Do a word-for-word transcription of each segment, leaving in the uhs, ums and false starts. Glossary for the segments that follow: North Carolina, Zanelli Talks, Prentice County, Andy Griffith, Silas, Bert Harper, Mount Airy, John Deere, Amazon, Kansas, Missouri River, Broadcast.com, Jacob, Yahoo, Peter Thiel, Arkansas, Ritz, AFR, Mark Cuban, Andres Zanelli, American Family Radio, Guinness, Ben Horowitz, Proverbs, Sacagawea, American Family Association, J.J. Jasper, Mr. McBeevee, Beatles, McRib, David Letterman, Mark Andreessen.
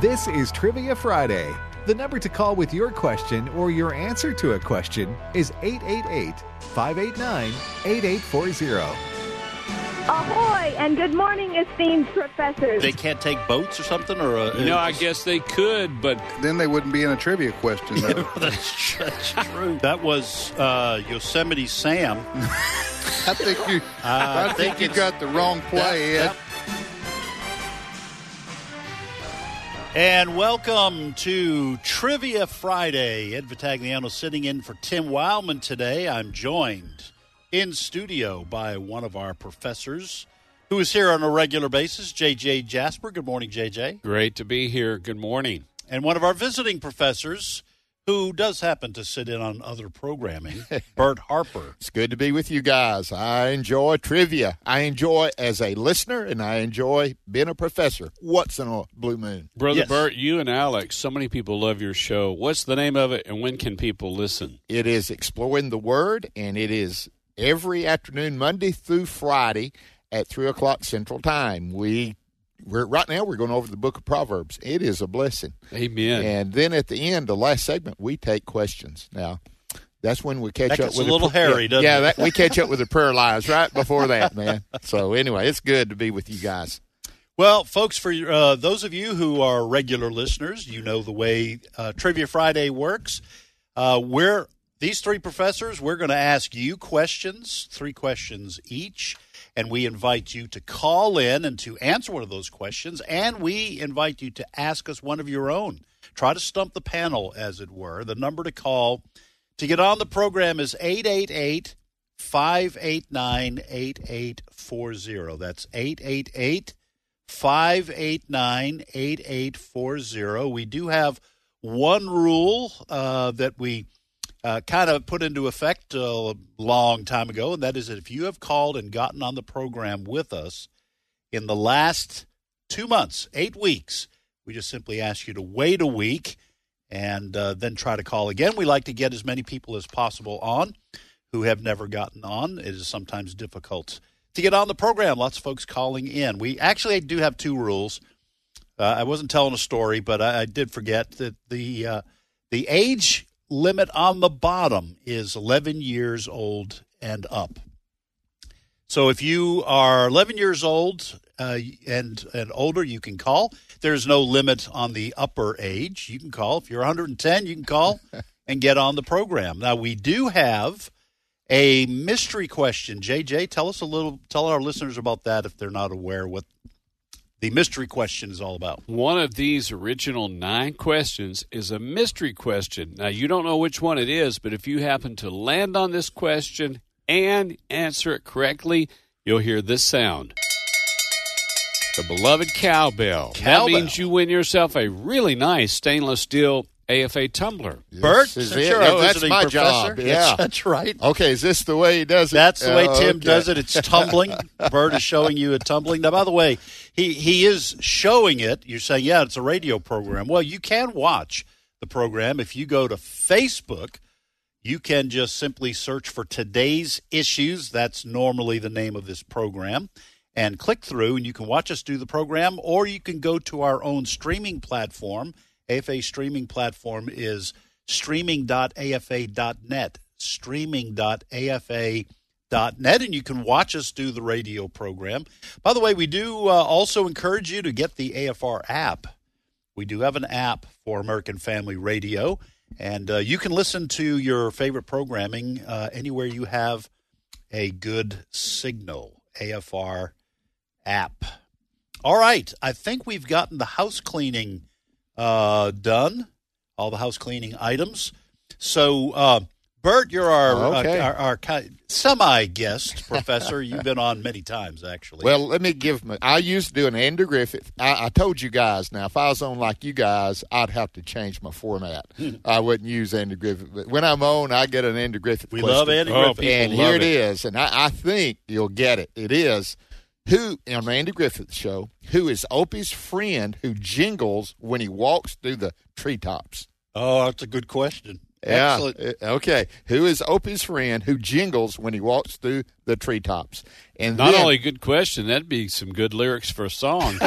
This is Trivia Friday. The number to call with your question or your answer to a question is eight eight eight, five eight nine, eight eight four zero. Ahoy, and good morning, esteemed professors. They can't take boats or something? or a, You know, I guess they could, but... Then they wouldn't be in a trivia question, though. that's, that's true. That was uh, Yosemite Sam. I think you uh, I think, think you got the wrong play, that, Ed. That, And welcome to Trivia Friday. Ed Vitagliano sitting in for Tim Wildman today. I'm joined in studio by one of our professors who is here on a regular basis, J J. Jasper. Good morning, J J. Great to be here. Good morning. And one of our visiting professors who does happen to sit in on other programming, Bert Harper. It's good to be with you guys. I enjoy trivia. I enjoy as a listener, and I enjoy being a professor. What's in a blue moon? Brother yes. Bert, you and Alex, so many people love your show. What's the name of it, and when can people listen? It is Exploring the Word, and it is every afternoon, Monday through Friday at three o'clock Central Time. We We're, right now, we're going over the book of Proverbs. It is a blessing. Amen. And then at the end, the last segment, we take questions. Now, that's when we catch that up with a little hairy, yeah, doesn't yeah, it? Yeah, that, we catch up with the prayer lives right before that, man. So anyway, it's good to be with you guys. Well, folks, for uh, those of you who are regular listeners, you know the way uh, Trivia Friday works. Uh, we're these three professors. We're going to ask you questions, three questions each. And we invite you to call in and to answer one of those questions. And we invite you to ask us one of your own. Try to stump the panel, as it were. The number to call to get on the program is eight eight eight, five eight nine, eight eight four zero. That's eight eight eight, five eight nine, eight eight four zero. We do have one rule uh, that we... Uh, kind of put into effect uh, a long time ago, and that is that if you have called and gotten on the program with us in the last two months, eight weeks, we just simply ask you to wait a week and uh, then try to call again. We like to get as many people as possible on who have never gotten on. It is sometimes difficult to get on the program. Lots of folks calling in. We actually do have two rules. Uh, I wasn't telling a story, but I, I did forget that the uh, the age limit on the bottom is eleven years old and up. So if you are eleven years old uh, and and older, you can call. There's no limit on the upper age. You can call. If you're one hundred ten, you can call and get on the program. Now, we do have a mystery question. J J, tell us a little, tell our listeners about that if they're not aware what the mystery question is all about. One of these original nine questions is a mystery question. Now, you don't know which one it is, but if you happen to land on this question and answer it correctly, you'll hear this sound. The beloved cowbell. cowbell. That means you win yourself a really nice stainless steel A F A tumbler. Yes, Bert, since you're a visiting my professor. Job. Yeah. That's right. Okay, is this the way he does it? That's the way oh, Tim okay. does it. It's tumbling. Bert is showing you a tumbling. Now, by the way, he, he is showing it. You're saying, yeah, it's a radio program. Well, you can watch the program. If you go to Facebook, you can just simply search for Today's Issues. That's normally the name of this program. And click through, and you can watch us do the program, or you can go to our own streaming platform. A F A streaming platform is streaming dot A F A dot net, streaming dot A F A dot net, and you can watch us do the radio program. By the way, we do uh, also encourage you to get the A F R app. We do have an app for American Family Radio, and uh, you can listen to your favorite programming uh, anywhere you have a good signal, A F R app. All right, I think we've gotten the house cleaning Uh, done, all the house cleaning items. So, uh, Bert, you're our, okay. uh, our, our, our semi-guest professor. You've been on many times, actually. Well, let me give my, I used to do an Andy Griffith. I, I told you guys, now, if I was on like you guys, I'd have to change my format. I wouldn't use Andy Griffith. But when I'm on, I get an Andy Griffith we question. We love Andy Griffith. Oh, and here it, it is, and I, I think you'll get it. It is. Who, on the Andy Griffith Show, who is Opie's friend who jingles when he walks through the treetops? Oh, that's a good question. Yeah. Excellent. Okay. Who is Opie's friend who jingles when he walks through the treetops? And Not then, only a good question, that'd be some good lyrics for a song.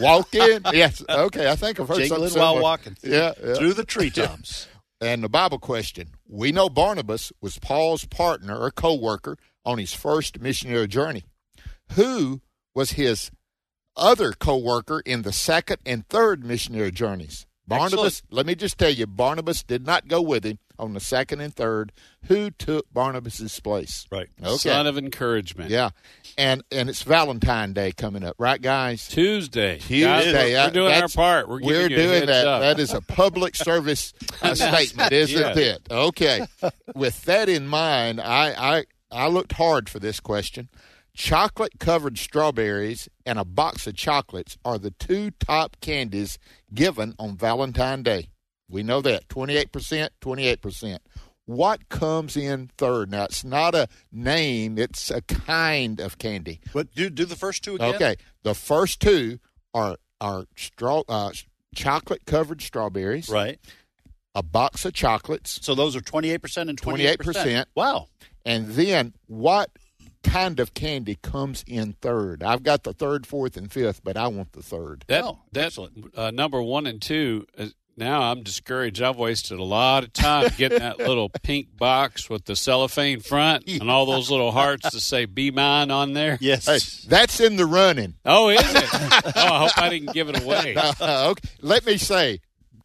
Walk in. Yes. Okay. I think I've heard Jingling something similar. While walking through, yeah, yeah. through the treetops. And the Bible question. We know Barnabas was Paul's partner or co-worker on his first missionary journey. Who was his other co-worker in the second and third missionary journeys? Barnabas, Excellent. Let me just tell you, Barnabas did not go with him on the second and third. Who took Barnabas's place? Right. Okay. Son of encouragement. Yeah. And and it's Valentine's Day coming up, right, guys? Tuesday. Tuesday. Guys, we're doing I, our part. We're, we're doing that. Up. That is a public service uh, statement, isn't yeah. it? Okay. With that in mind, I, I I looked hard for this question. Chocolate-covered strawberries and a box of chocolates are the two top candies given on Valentine's Day. We know that, twenty-eight percent, twenty-eight percent. What comes in third? Now, it's not a name. It's a kind of candy. But do, do the first two again. Okay. The first two are, are straw, uh, chocolate-covered strawberries. Right. A box of chocolates. So those are twenty-eight percent and twenty-eight percent. twenty-eight percent. Wow. And then what kind of candy comes in third? I've got the third, fourth, and fifth, but I want the third. That, oh, that's uh, number one and two. Uh, now I'm discouraged. I've wasted a lot of time getting that little pink box with the cellophane front and all those little hearts that say "Be Mine" on there. Yes, hey, that's in the running. Oh, is it? Oh, I hope I didn't give it away. Uh, okay. Let me say,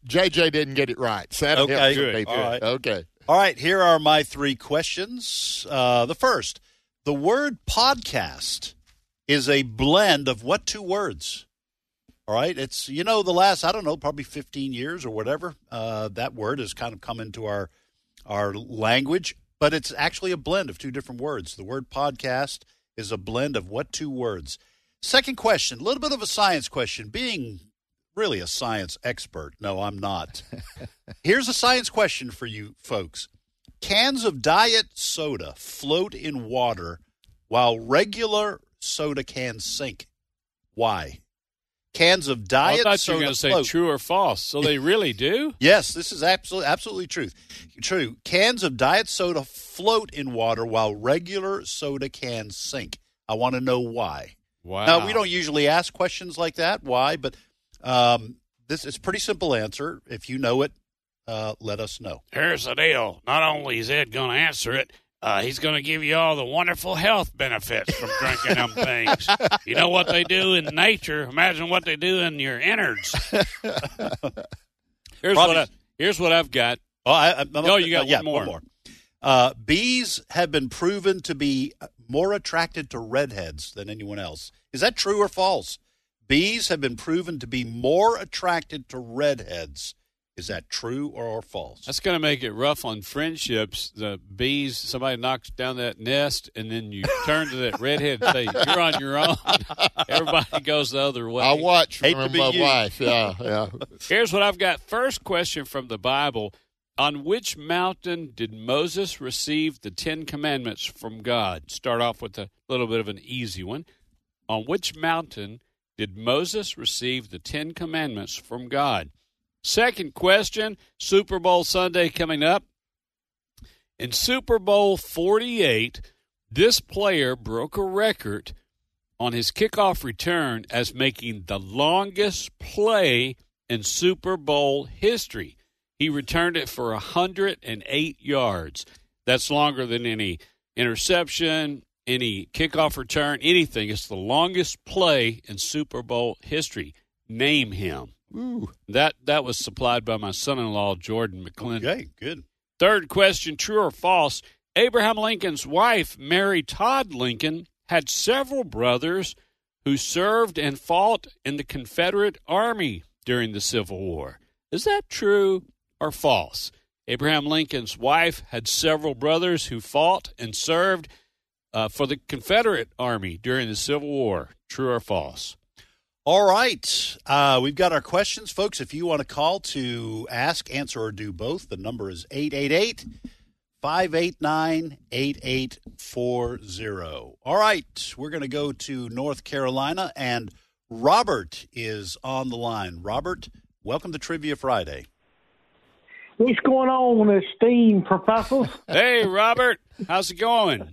J J didn't get it right. So that'll okay, help good. All right. Okay. All right. Here are my three questions. Uh, the first. The word podcast is a blend of what two words? All right. It's, you know, the last, I don't know, probably fifteen years or whatever, uh, that word has kind of come into our our language, but it's actually a blend of two different words. The word podcast is a blend of what two words? Second question, a little bit of a science question, being really a science expert. No, I'm not. Here's a science question for you folks. Cans of diet soda float in water while regular soda cans sink. Why? Cans of diet soda I thought you were going to say true or false. So they really do? Yes, this is absolutely, absolutely true. True. Cans of diet soda float in water while regular soda cans sink. I want to know why. Wow. Now, we don't usually ask questions like that, why, but um, this is a pretty simple answer. If you know it, Uh, let us know. Here's the deal. Not only is Ed going to answer it, uh, he's going to give you all the wonderful health benefits from drinking them things. You know what they do in nature? Imagine what they do in your innards. Here's, what, I, here's what I've got. Oh, I, I'm, no, you got uh, one, yeah, more. one more. Uh, bees have been proven to be more attracted to redheads than anyone else. Is that true or false? Bees have been proven to be more attracted to redheads. Is that true or false? That's going to make it rough on friendships. The bees, somebody knocks down that nest, and then you turn to that redhead and say, you're on your own. Everybody goes the other way. I watch from my you. wife. Yeah, yeah. Here's what I've got. First question from the Bible. On which mountain did Moses receive the Ten Commandments from God? Start off with a little bit of an easy one. On which mountain did Moses receive the Ten Commandments from God? Second question, Super Bowl Sunday coming up. In Super Bowl forty-eight, this player broke a record on his kickoff return as making the longest play in Super Bowl history. He returned it for one hundred eight yards. That's longer than any interception, any kickoff return, anything. It's the longest play in Super Bowl history. Name him. Ooh. That that was supplied by my son-in-law, Jordan McLendon. Okay, good. Third question, true or false, Abraham Lincoln's wife, Mary Todd Lincoln, had several brothers who served and fought in the Confederate Army during the Civil War. Is that true or false? Abraham Lincoln's wife had several brothers who fought and served uh, for the Confederate Army during the Civil War. True or false? All right. Uh, we've got our questions, folks. If you want to call to ask, answer, or do both, the number is eight eight eight, five eight nine, eight eight four zero. All right. We're going to go to North Carolina, and Robert is on the line. Robert, welcome to Trivia Friday. What's going on, esteemed professors? Hey, Robert. How's it going?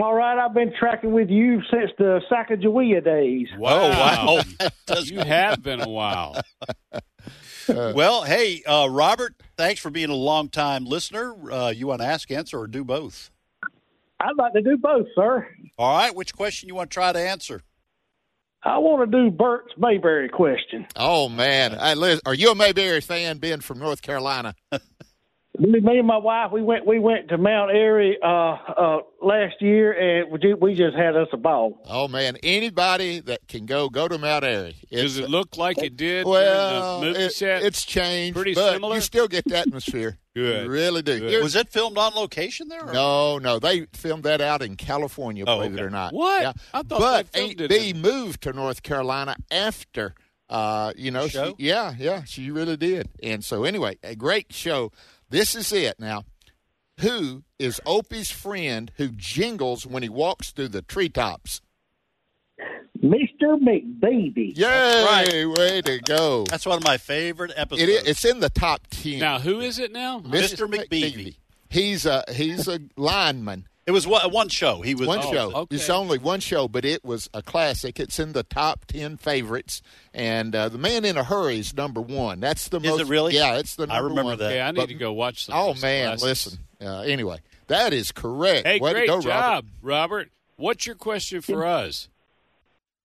All right. I've been tracking with you since the Sacagawea days. Whoa, wow. wow. You have been a while. Well, hey, uh, Robert, thanks for being a long-time listener. Uh, you want to ask, answer, or do both? I'd like to do both, sir. All right. Which question you want to try to answer? I want to do Bert's Mayberry question. Oh, man. I, Liz, are you a Mayberry fan, being from North Carolina? Me and my wife, we went we went to Mount Airy uh, uh, last year, and we, we just had us a ball. Oh, man. Anybody that can go, go to Mount Airy. It's, Does it look like it did well, in the movie it, set? It's changed, Pretty but similar? You still get the atmosphere. Good. You really do. Good. Was it filmed on location there? Or? No, no. They filmed that out in California, oh, believe okay. it or not. What? Yeah. I thought but they filmed it. They moved to North Carolina after, uh, you know. She, yeah, yeah. She really did. And so, anyway, a great show. This is it now. Who is Opie's friend who jingles when he walks through the treetops? Mister McBeevee. Yay! Right. Way to go. That's one of my favorite episodes. It is, it's in the top ten. Now, who is it now? Mister McBeevee. He's a he's a lineman. It was one, one show. He was one oh, show. Okay. It's only one show, but it was a classic. It's in the top ten favorites, and uh, The Man in a Hurry is number one. That's the is most. Is it really? Yeah, it's the. Number I remember one. that. Yeah, I need but, to go watch some. Oh man, classes. listen. Uh, anyway, that is correct. Hey, Way great to go, job, Robert. Robert. What's your question for us?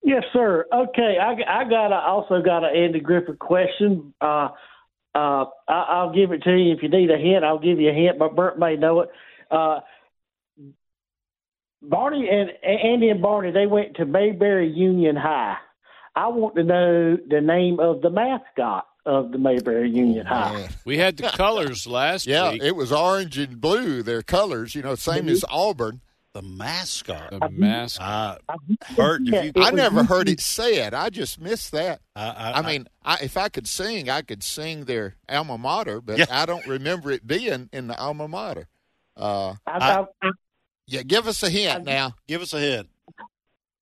Yes, sir. Okay, I, I got. A, also got an Andy Griffith question. Uh, uh, I, I'll give it to you if you need a hint. I'll give you a hint, but Bert may know it. Uh, Barney and Andy and Barney, they went to Mayberry Union High. I want to know the name of the mascot of the Mayberry Union oh, High. We had the colors last yeah, week. Yeah, it was orange and blue, their colors, you know, same mm-hmm. as Auburn. The mascot. The mascot. Uh, I, heard, yeah, you, I never was, heard it said. I just missed that. Uh, I, I, I mean, I, if I could sing, I could sing their alma mater, but yeah. I don't remember it being in the alma mater. Uh, I, I, I, Yeah, give us a hint now. Give us a hint.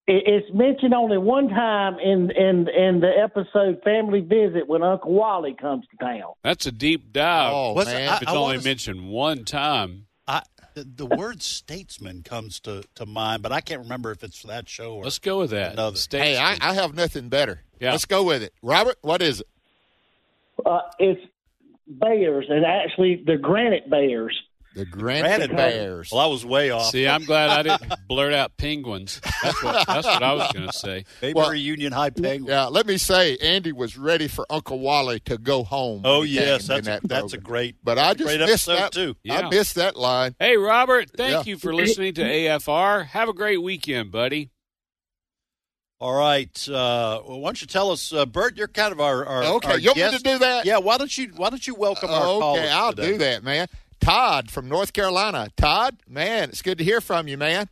It's mentioned only one time in, in, in the episode Family Visit when Uncle Wally comes to town. That's a deep dive. Oh, What's man. It? I, it's I only mentioned one time. I, the, the word statesman comes to, to mind, but I can't remember if it's for that show or Let's go with that. Another. Hey, I, I have nothing better. Yeah. Let's go with it. Robert, what is it? Uh, it's Bears, and actually the Granite Bears. The Granite, Granite Bears. Well, I was way off. See, I'm glad I didn't blurt out penguins. That's what, that's what I was going to say. Mayberry well, Union High Penguins. Yeah, let me say, Andy was ready for Uncle Wally to go home. Oh, yes, that's, that a, that's a great But I just great missed that, too. Yeah. I missed that line. Hey, Robert, thank yeah. you for listening to A F R. Have a great weekend, buddy. All right. Uh, well, why don't you tell us, uh, Bert? You're kind of our, our okay. Our you want guest. me to do that? Yeah. Why don't you Why don't you welcome uh, our okay, callers? Okay, I'll today. do that, man. Todd from North Carolina. Todd, man, it's good to hear from you, man.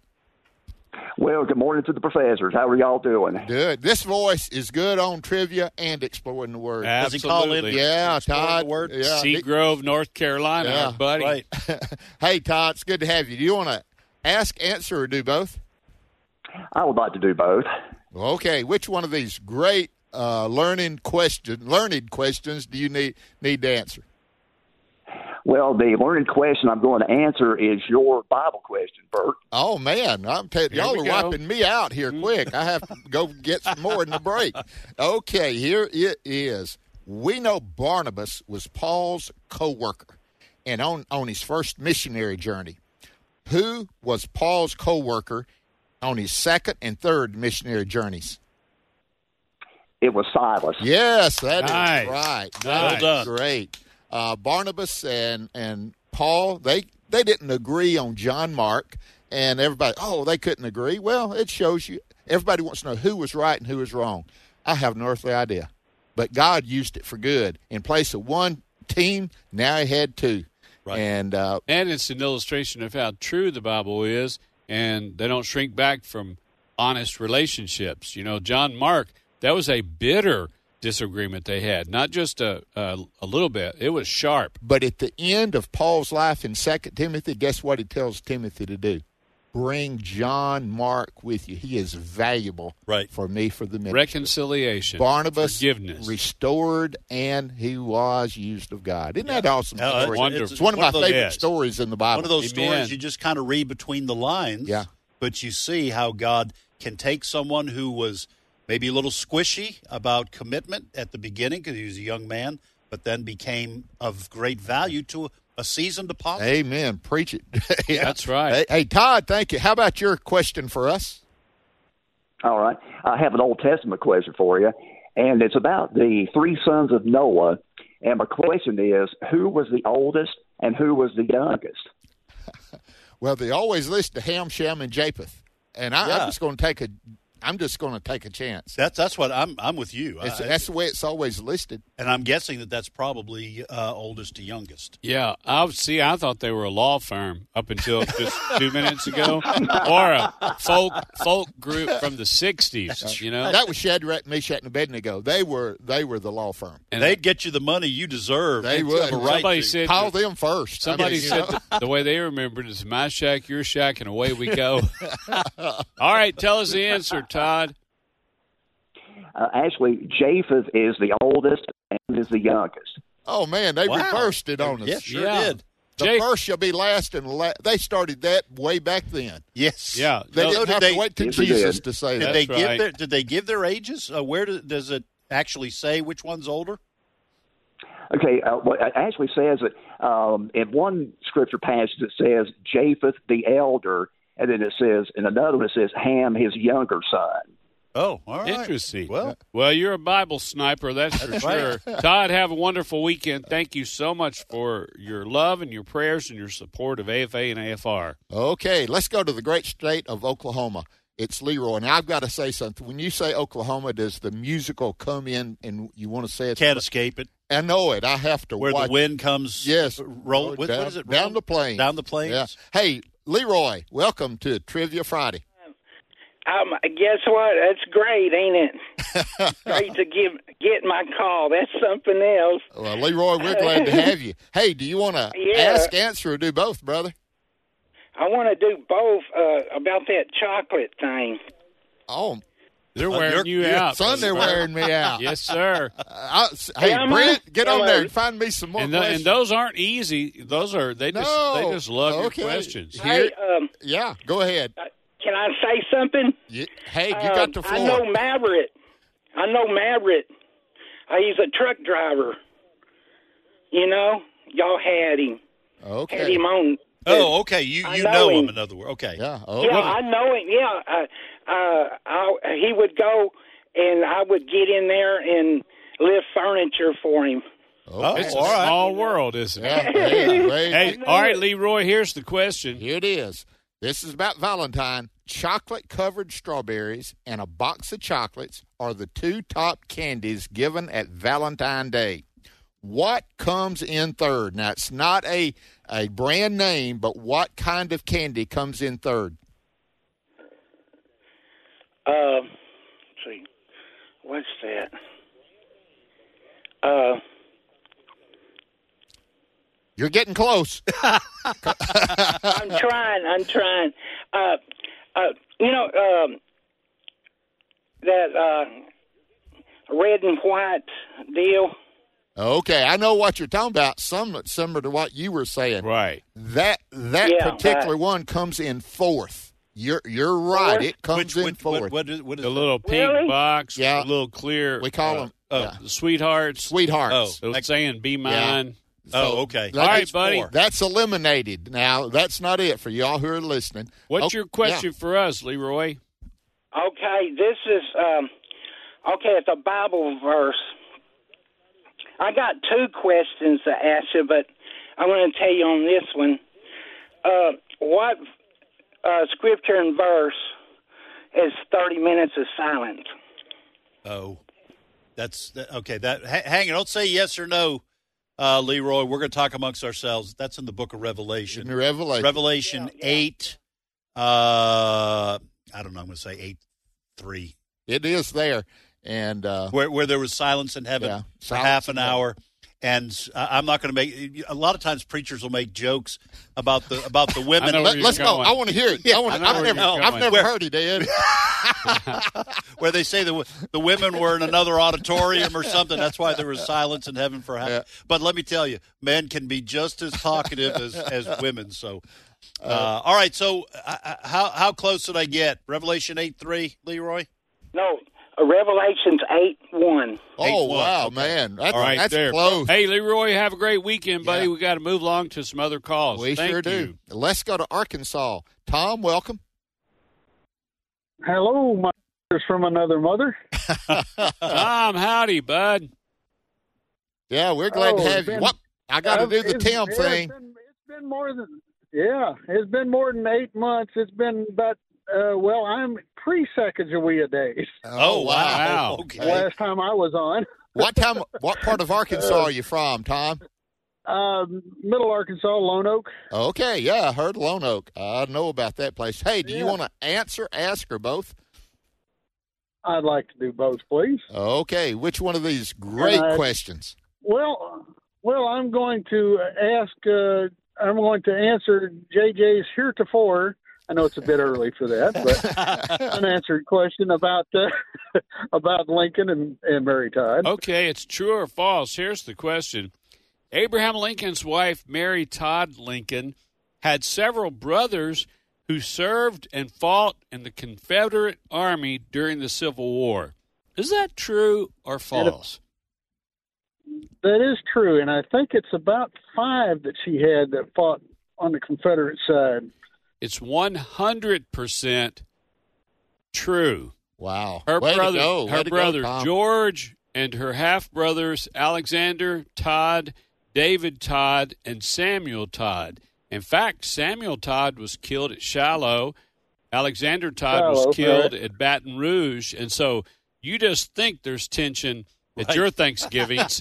Well, good morning to the professors. How are y'all doing? Good. This voice is good on trivia and exploring the word. Absolutely. Yeah, exploring Todd. The word. Yeah. Sea Grove, North Carolina, yeah. buddy. Right. Hey, Todd, it's good to have you. Do you want to ask, answer, or do both? I would like to do both. Okay. Which one of these great uh, learning question, learned questions do you need need to answer? Well, the learned question I'm going to answer is your Bible question, Bert. Oh, man. I'm t- y'all are go. wiping me out here quick. I have to go get some more in the break. Okay, here it is. We know Barnabas was Paul's co-worker and on, on his first missionary journey. Who was Paul's co-worker on his second and third missionary journeys? It was Silas. Yes, that nice. is right. Nice. Well done. Great. Uh, Barnabas and, and Paul, they, they didn't agree on John Mark, and everybody, oh, they couldn't agree. Well, it shows you, everybody wants to know who was right and who was wrong. I have no earthly idea, but God used it for good. In place of one team, now he had two. Right. And, uh, and it's an illustration of how true the Bible is, and they don't shrink back from honest relationships. You know, John Mark, that was a bitter disagreement they had, not just a, a a little bit. It was sharp. But at the end of Paul's life in Second Timothy, guess what he tells Timothy to do? Bring John Mark with you. He is valuable right. for me for the ministry. Reconciliation. Barnabas, forgiveness. Restored, and he was used of God. Isn't yeah. that awesome? Uh, story? It's, it's, it's one of one my of favorite those, stories in the Bible. One of those Amen. stories you just kind of read between the lines, yeah. but you see how God can take someone who was maybe a little squishy about commitment at the beginning because he was a young man, but then became of great value to a A seasoned apostle. Amen. Preach it. yeah. That's right. Hey, hey, Todd, thank you. How about your question for us? All right. I have an Old Testament question for you, and it's about the three sons of Noah. And my question is, who was the oldest and who was the youngest? Well, they always list to Ham, Shem, and Japheth. And I, yeah. I'm just going to take a I'm just going to take a chance. That's that's what I'm. I'm with you. It's, I, that's the way it's always listed, and I'm guessing that that's probably uh, oldest to youngest. Yeah, I see. I thought they were a law firm up until just two minutes ago, or a folk folk group from the sixties. You know, that was Shadrach, Meshach, and Abednego. They were they were the law firm, and they'd get you the money you deserve. They would. Right somebody to. said, "Call them first." Somebody I mean, said you know? the way they remembered is my shack, your shack, and away we go. All right, tell us the answer, Todd. Uh, actually, Japheth is the oldest and is the youngest. Oh, man, they wow. reversed it on us. Yes, sure yeah. did. The J- first shall be last, and la- they started that way back then. Yes. Yeah. They no, didn't have they, to wait till Jesus to say did that. They give right. their, did they give their ages? Uh, where do, does it actually say which one's older? Okay, uh, well, it actually says that um, in one scripture passage it says, Japheth the elder, and then it says, in another one it says, Ham, his younger son. Oh, all right. Interesting. Well, well you're a Bible sniper, that's for sure. Todd, have a wonderful weekend. Thank you so much for your love and your prayers and your support of A F A and A F R. Okay, let's go to the great state of Oklahoma. It's Leroy, and I've got to say something. When you say Oklahoma, does the musical come in and you want to say it? Can't escape it. I know it. I have to Where watch Where the wind comes yes, roll, what, down, what is it? Down roll? the plains. Down the plains. Yeah. Hey, Leroy, welcome to Trivia Friday. Um, guess what? That's great, ain't it? Great to give, get my call. That's something else. Well, Leroy, we're glad to have you. Hey, do you want to yeah. ask, answer, or do both, brother? I want to do both uh, about that chocolate thing. Oh, they're wearing uh, you out. Son, they're wearing me out. Yes, sir. Uh, I, hey, Am Brent, I? get Am on I? there and find me some more and the, questions. And those aren't easy. Those are, they just, no. they just love okay. your questions. Hey, um, yeah, go ahead. Uh, can I say something? Yeah. Hey, you um, got the floor. I know Maverick. I know Maverick. Uh, he's a truck driver. You know, y'all had him. Okay. Had him on. Oh, okay. You you know, know him. him, in other words. Okay. Yeah, oh, yeah I know him. Yeah. Uh, uh, I, he would go, and I would get in there and lift furniture for him. Oh, it's all a right. small world, isn't it? Yeah, hey, all right, Leroy, here's the question. Here it is. This is about Valentine. Chocolate-covered strawberries and a box of chocolates are the two top candies given at Valentine's Day. What comes in third? Now, it's not a, a brand name, but what kind of candy comes in third? Uh, let's see. What's that? Uh, You're getting close. I'm trying. I'm trying. Uh, uh, you know, um, that uh, red and white deal. Okay, I know what you're talking about. Some similar to what you were saying, right? That that yeah, particular right. one comes in fourth. You're you're right. Fourth? It comes Which, in what, fourth. What, what is, what is the little pink really? box? Yeah, a little clear. We call uh, them oh, yeah. the sweethearts. Sweethearts. Oh, like, saying "Be mine." Yeah. So oh, okay. All right, buddy. Four. That's eliminated. Now, that's not it for y'all who are listening. What's okay, your question yeah. for us, Leroy? Okay, this is, um, okay, it's a Bible verse. I got two questions to ask you, but I'm going to tell you on this one. Uh, what uh, scripture and verse is thirty minutes of silence? Oh, that's, that, okay. That ha- hang on, don't say yes or no. Uh, Leroy, we're going to talk amongst ourselves. That's in the book of Revelation. In Revelation. Revelation yeah, yeah. eight. Uh, I don't know. I'm going to say eight three. It is there. and uh, where, where there was silence in heaven yeah, silence for half an hour. And I'm not going to make. A lot of times, preachers will make jokes about the about the women. Let, let's going. go. I want to hear it. I want. To, I I've never. I've never where, heard it, Ed. Where they say the the women were in another auditorium or something. That's why there was silence in heaven for. Yeah. But let me tell you, men can be just as talkative as, as women. So, uh, uh, all right. So, uh, how how close did I get? Revelation eight three, Leroy. No. Revelations eight one. Oh, eight one. Wow, okay. Man. That's, all right, that's there. Close. Hey, Leroy, have a great weekend, buddy. Yeah. We got to move along to some other calls. We Thank sure you. do. Let's go to Arkansas. Tom, welcome. Hello, my mother's from another mother. Tom, howdy, bud. Yeah, we're glad oh, to have been, you. What? I got to do the Tim thing. It's been, it's been more than, yeah, it's been more than eight months. It's been about Uh, well, I'm pre-Sacagawea days. Oh, wow. wow. Okay. Last time I was on. What time? What part of Arkansas uh, are you from, Tom? Uh, middle Arkansas, Lone Oak. Okay, yeah, I heard Lone Oak. I know about that place. Hey, do yeah. you want to answer, ask, or both? I'd like to do both, please. Okay, which one of these great uh, questions? Well, well, I'm going to ask, uh, I'm going to answer J J's heretofore. I know it's a bit early for that, but unanswered question about uh, about Lincoln and, and Mary Todd. Okay, it's true or false. Here's the question. Abraham Lincoln's wife, Mary Todd Lincoln, had several brothers who served and fought in the Confederate Army during the Civil War. Is that true or false? That is true, and I think it's about five that she had that fought on the Confederate side. It's one hundred percent true. Wow. Her Way brother, to go. Her brother go, George and her half-brothers, Alexander, Todd, David Todd, and Samuel Todd. In fact, Samuel Todd was killed at Shiloh. Alexander Todd Shiloh, was killed right. at Baton Rouge. And so you just think there's tension at your Thanksgivings.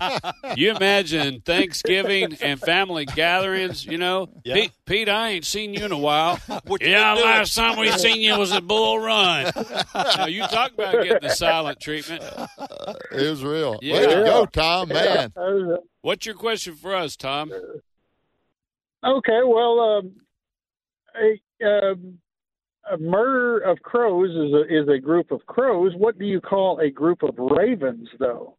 You imagine Thanksgiving and family gatherings, you know. Yeah. Pete, Pete, I ain't seen you in a while. Yeah, last time we seen you was at Bull Run. Now, you talk about getting the silent treatment. Uh, it was real. Yeah. Way to go, Tom, man. Yeah. What's your question for us, Tom? Okay, well, um, a, um, a murder of crows is a, is a group of crows. What do you call a group of ravens, though?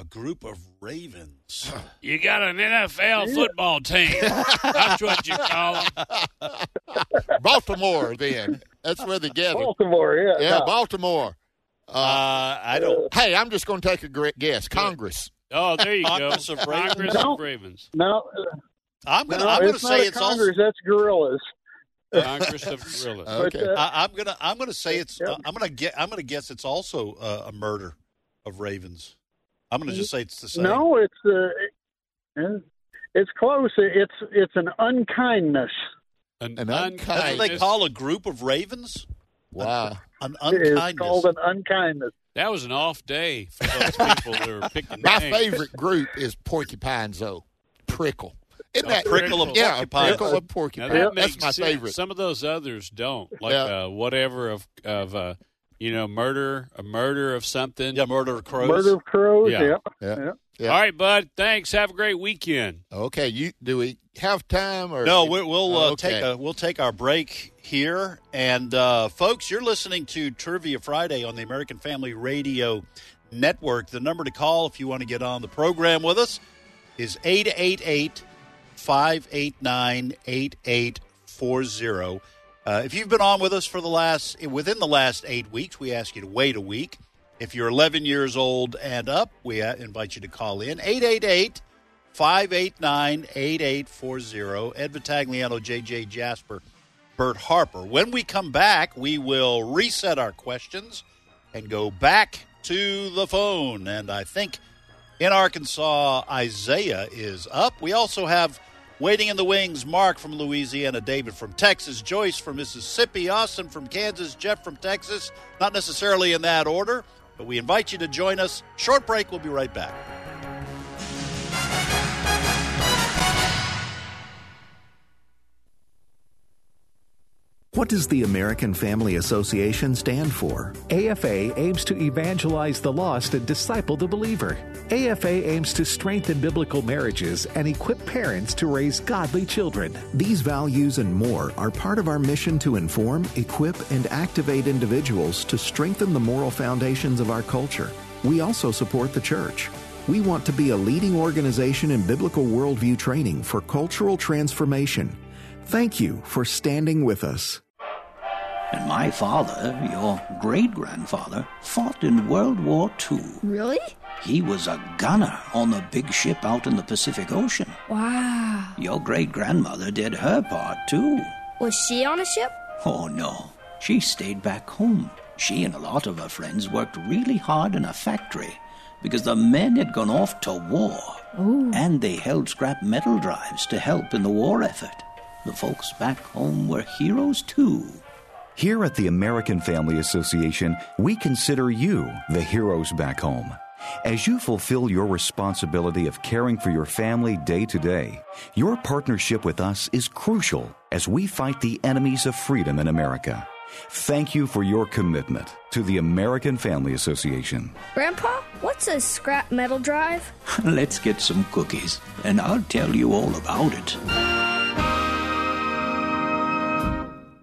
A group of ravens. You got an N F L football team. That's what you call them. Baltimore, then. That's where they get it. Baltimore, yeah. Yeah, no. Baltimore. Uh, uh, I don't. Hey, I'm just going to take a guess. Congress. Oh, there you go. Congress of Ravens. No, of ravens. no. I'm going no, to say it's Congress. Also... That's gorillas. Congress of gorillas. Okay. But, uh, I, I'm going to. I'm going to say it's. Yeah. Uh, I'm going to get. I'm going to guess it's also uh, a murder of ravens. I'm going to just say it's the same. No, it's uh, it's close. It's it's an unkindness. An, an unkindness. That's what they call a group of ravens? Wow. An, an unkindness. It's called an unkindness. That was an off day for those people who were picking My names. favorite group is porcupines, though. Prickle. Isn't that, a prickle of yeah, porcupines. Prickle of porcupines. That That's my sense. favorite. Some of those others don't. Like yeah. uh, whatever of... of uh, You know, murder, a murder of something. Yeah, murder of crows. Murder of crows, yeah. Yeah. Yeah. yeah. All right, bud. Thanks. Have a great weekend. Okay. You do we have time? Or no, we'll, we'll uh, okay. take a, we'll take our break here. And, uh, folks, you're listening to Trivia Friday on the American Family Radio Network. The number to call if you want to get on the program with us is eight eight eight, five eight nine, eight eight four zero. Uh, if you've been on with us for the last, within the last eight weeks, we ask you to wait a week. If you're eleven years old and up, we invite you to call in. eight eight eight, five eight nine, eight eight four zero. Ed Vitagliano, J J. Jasper, Bert Harper. When we come back, we will reset our questions and go back to the phone. And I think in Arkansas, Isaiah is up. We also have... waiting in the wings, Mark from Louisiana, David from Texas, Joyce from Mississippi, Austin from Kansas, Jeff from Texas. Not necessarily in that order, but we invite you to join us. Short break. We'll be right back. What does the American Family Association stand for? A F A aims to evangelize the lost and disciple the believer. A F A aims to strengthen biblical marriages and equip parents to raise godly children. These values and more are part of our mission to inform, equip, and activate individuals to strengthen the moral foundations of our culture. We also support the church. We want to be a leading organization in biblical worldview training for cultural transformation. Thank you for standing with us. And my father, your great-grandfather, fought in World War Two. Really? He was a gunner on the big ship out in the Pacific Ocean. Wow. Your great-grandmother did her part, too. Was she on a ship? Oh, no. She stayed back home. She and a lot of her friends worked really hard in a factory because the men had gone off to war. Ooh. And they held scrap metal drives to help in the war effort. The folks back home were heroes, too. Here at the American Family Association, we consider you the heroes back home. As you fulfill your responsibility of caring for your family day to day, your partnership with us is crucial as we fight the enemies of freedom in America. Thank you for your commitment to the American Family Association. Grandpa, what's a scrap metal drive? Let's get some cookies, and I'll tell you all about it.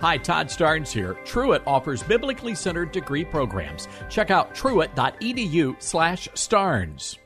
Hi, Todd Starnes here. Truett offers biblically centered degree programs. Check out truett.edu slash Starnes.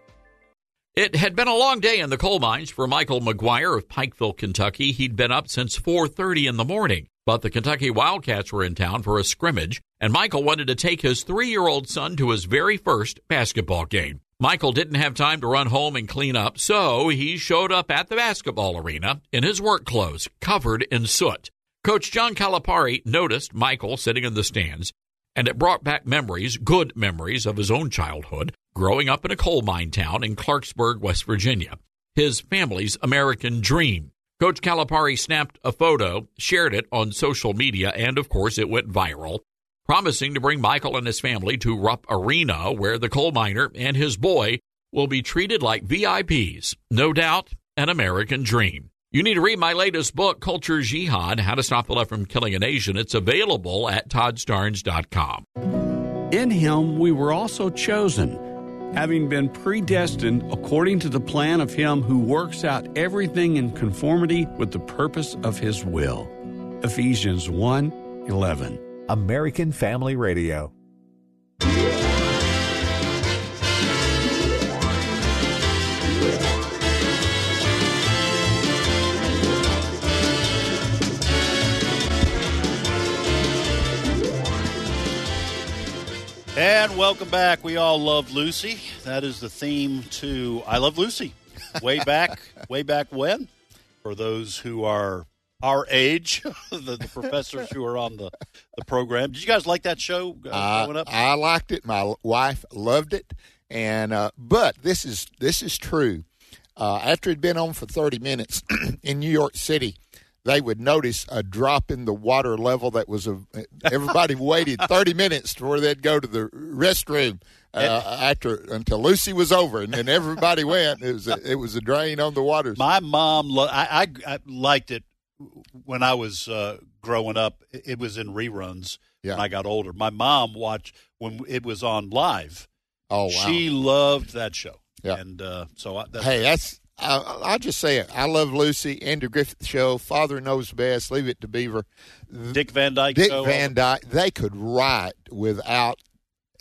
It had been a long day in the coal mines for Michael McGuire of Pikeville, Kentucky. He'd been up since four thirty in the morning, but the Kentucky Wildcats were in town for a scrimmage, and Michael wanted to take his three-year-old son to his very first basketball game. Michael didn't have time to run home and clean up, so he showed up at the basketball arena in his work clothes, covered in soot. Coach John Calipari noticed Michael sitting in the stands, and it brought back memories, good memories, of his own childhood, growing up in a coal mine town in Clarksburg, West Virginia, his family's American dream. Coach Calipari snapped a photo, shared it on social media, and, of course, it went viral, promising to bring Michael and his family to Rupp Arena, where the coal miner and his boy will be treated like V I Ps. No doubt, an American dream. You need to read my latest book, Culture Jihad, How to Stop the Left from Killing a Nation. It's available at todd starnes dot com. In him we were also chosen, having been predestined according to the plan of him who works out everything in conformity with the purpose of his will. Ephesians one eleven. American Family Radio. And welcome back. We all love Lucy. That is the theme to I Love Lucy. Way back, way back when? For those who are our age, the, the professors who are on the, the program. Did you guys like that show uh, growing up? I liked it. My wife loved it. And uh, but this is this is true. Uh, after it'd been on for thirty minutes in New York City, they would notice a drop in the water level that was a, everybody waited thirty minutes before they'd go to the restroom uh, after until Lucy was over, and then everybody went. It was a, it was a drain on the water. My mom, lo- I, I, I liked it when I was uh, growing up. It was in reruns yeah. when I got older. My mom watched when it was on live. Oh, wow. She loved that show. Yeah. And uh, so I, that's hey, that's. I, I'll just say it. I Love Lucy, Andy Griffith Show, Father Knows Best, Leave It to Beaver. Dick Van Dyke Dick Show. Dick Van Dyke. They could write without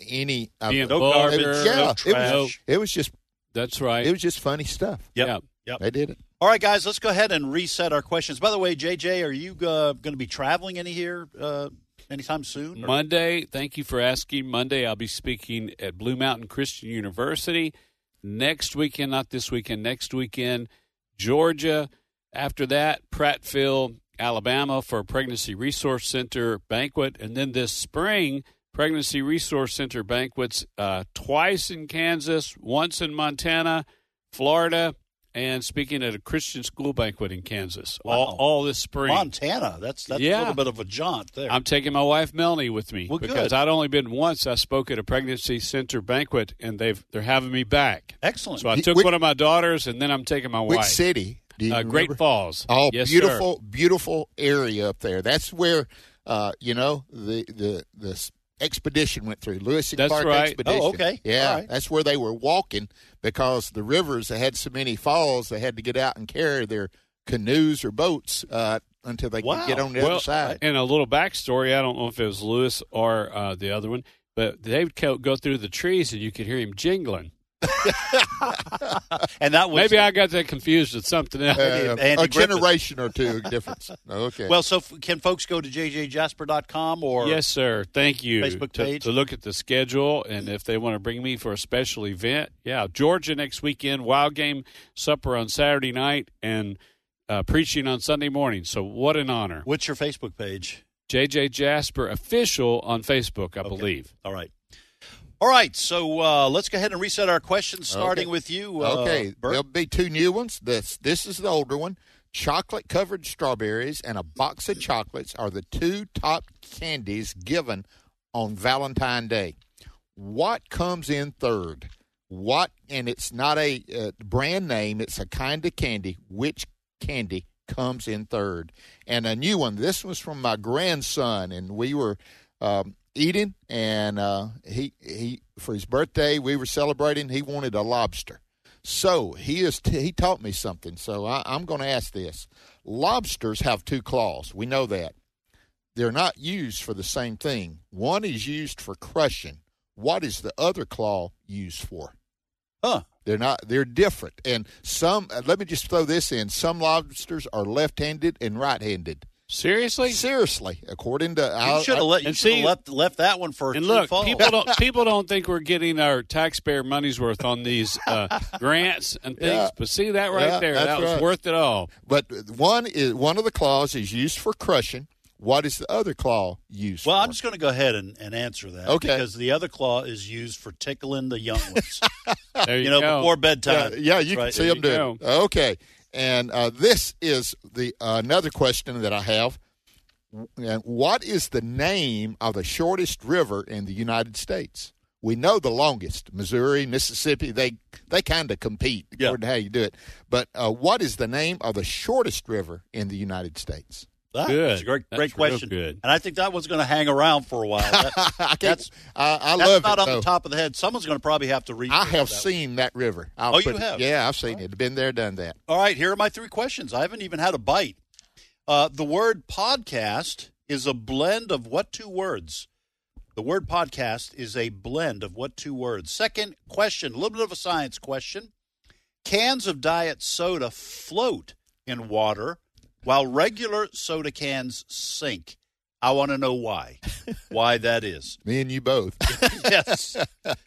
any of it. No garbage. Yeah, it was, it was just. That's right. It was just funny stuff. Yep. Yep. Yep. They did it. All right, guys, let's go ahead and reset our questions. By the way, J J, are you uh, going to be traveling any here uh, anytime soon? Or? Monday. Thank you for asking. Monday, I'll be speaking at Blue Mountain Christian University. Next weekend, not this weekend, next weekend, Georgia. After that, Prattville, Alabama for a Pregnancy Resource Center banquet. And then this spring, Pregnancy Resource Center banquets uh, twice in Kansas, once in Montana, Florida, and speaking at a Christian school banquet in Kansas. Wow. all, all this spring. Montana, that's, that's yeah. a little bit of a jaunt there. I'm taking my wife Melanie with me well, because good. I'd only been once. I spoke at a pregnancy center banquet, and they've, they're having me back. Excellent. So I took which, one of my daughters, and then I'm taking my which wife. Which city? Do you uh, Great Falls. Oh, yes, beautiful, sir. Beautiful area up there. That's where, uh, you know, the the the expedition went through. Lewis and that's Clark right. expedition. Oh, okay. Yeah, right. That's where they were walking because the rivers that had so many falls, they had to get out and carry their canoes or boats uh, until they wow. could get on the well, other side. And a little backstory, I don't know if it was Lewis or uh, the other one, but they would go through the trees and you could hear him jingling. And that was maybe the, I got that confused with something else. Uh, a generation or two difference. Okay. Well, so f- can folks go to j j jasper dot com or yes, sir. Thank you. Facebook page to, to look at the schedule, and if they want to bring me for a special event, yeah, Georgia next weekend, wild game supper on Saturday night, and uh, preaching on Sunday morning. So what an honor! What's your Facebook page? J J Jasper official on Facebook, I okay. believe. All right. All right, so uh, let's go ahead and reset our questions, starting okay. with you, uh, Okay, Bert. There'll be two new ones. This this is the older one. Chocolate-covered strawberries and a box of chocolates are the two top candies given on Valentine's Day. What comes in third? What, and it's not a uh, brand name, it's a kind of candy. Which candy comes in third? And a new one. This was from my grandson, and we were... Um, eating, and uh, he he for his birthday we were celebrating. He wanted a lobster, so he is t- he taught me something. So I, I'm going to ask this: lobsters have two claws. We know that they're not used for the same thing. One is used for crushing. What is the other claw used for? Huh? They're not. They're different. And some. Let me just throw this in: some lobsters are left-handed and right-handed. Seriously? Seriously, according to... You should have let, left, left that one for... And look, fall. people don't people don't think we're getting our taxpayer money's worth on these uh, grants and things, yeah. but see that right yeah, there. That was right. worth it all. But one is one of the claws is used for crushing. What is the other claw used well, for? Well, I'm just going to go ahead and, and answer that. Okay. Because the other claw is used for tickling the young ones. There you, you know, go. Before bedtime. Yeah, yeah you right. can see there them doing it. Okay. And uh, this is the uh, another question that I have. What is the name of the shortest river in the United States? We know the longest, Missouri, Mississippi. They they kind of compete according yeah. to how you do it. But uh, what is the name of the shortest river in the United States? Ah, good. That's a great, great that's question. Good. And I think that one's going to hang around for a while. That, I that's I, I that's love not it, on though. The top of the head. Someone's going to probably have to read. I have that seen one. That river. I'll oh, you it, have? Yeah, I've seen right. it. Been there, done that. All right, here are my three questions. I haven't even had a bite. Uh, the word podcast is a blend of what two words? The word podcast is a blend of what two words? Second question, a little bit of a science question. Cans of diet soda float in water while regular soda cans sink. I want to know why. Why that is. Me and you both. Yes.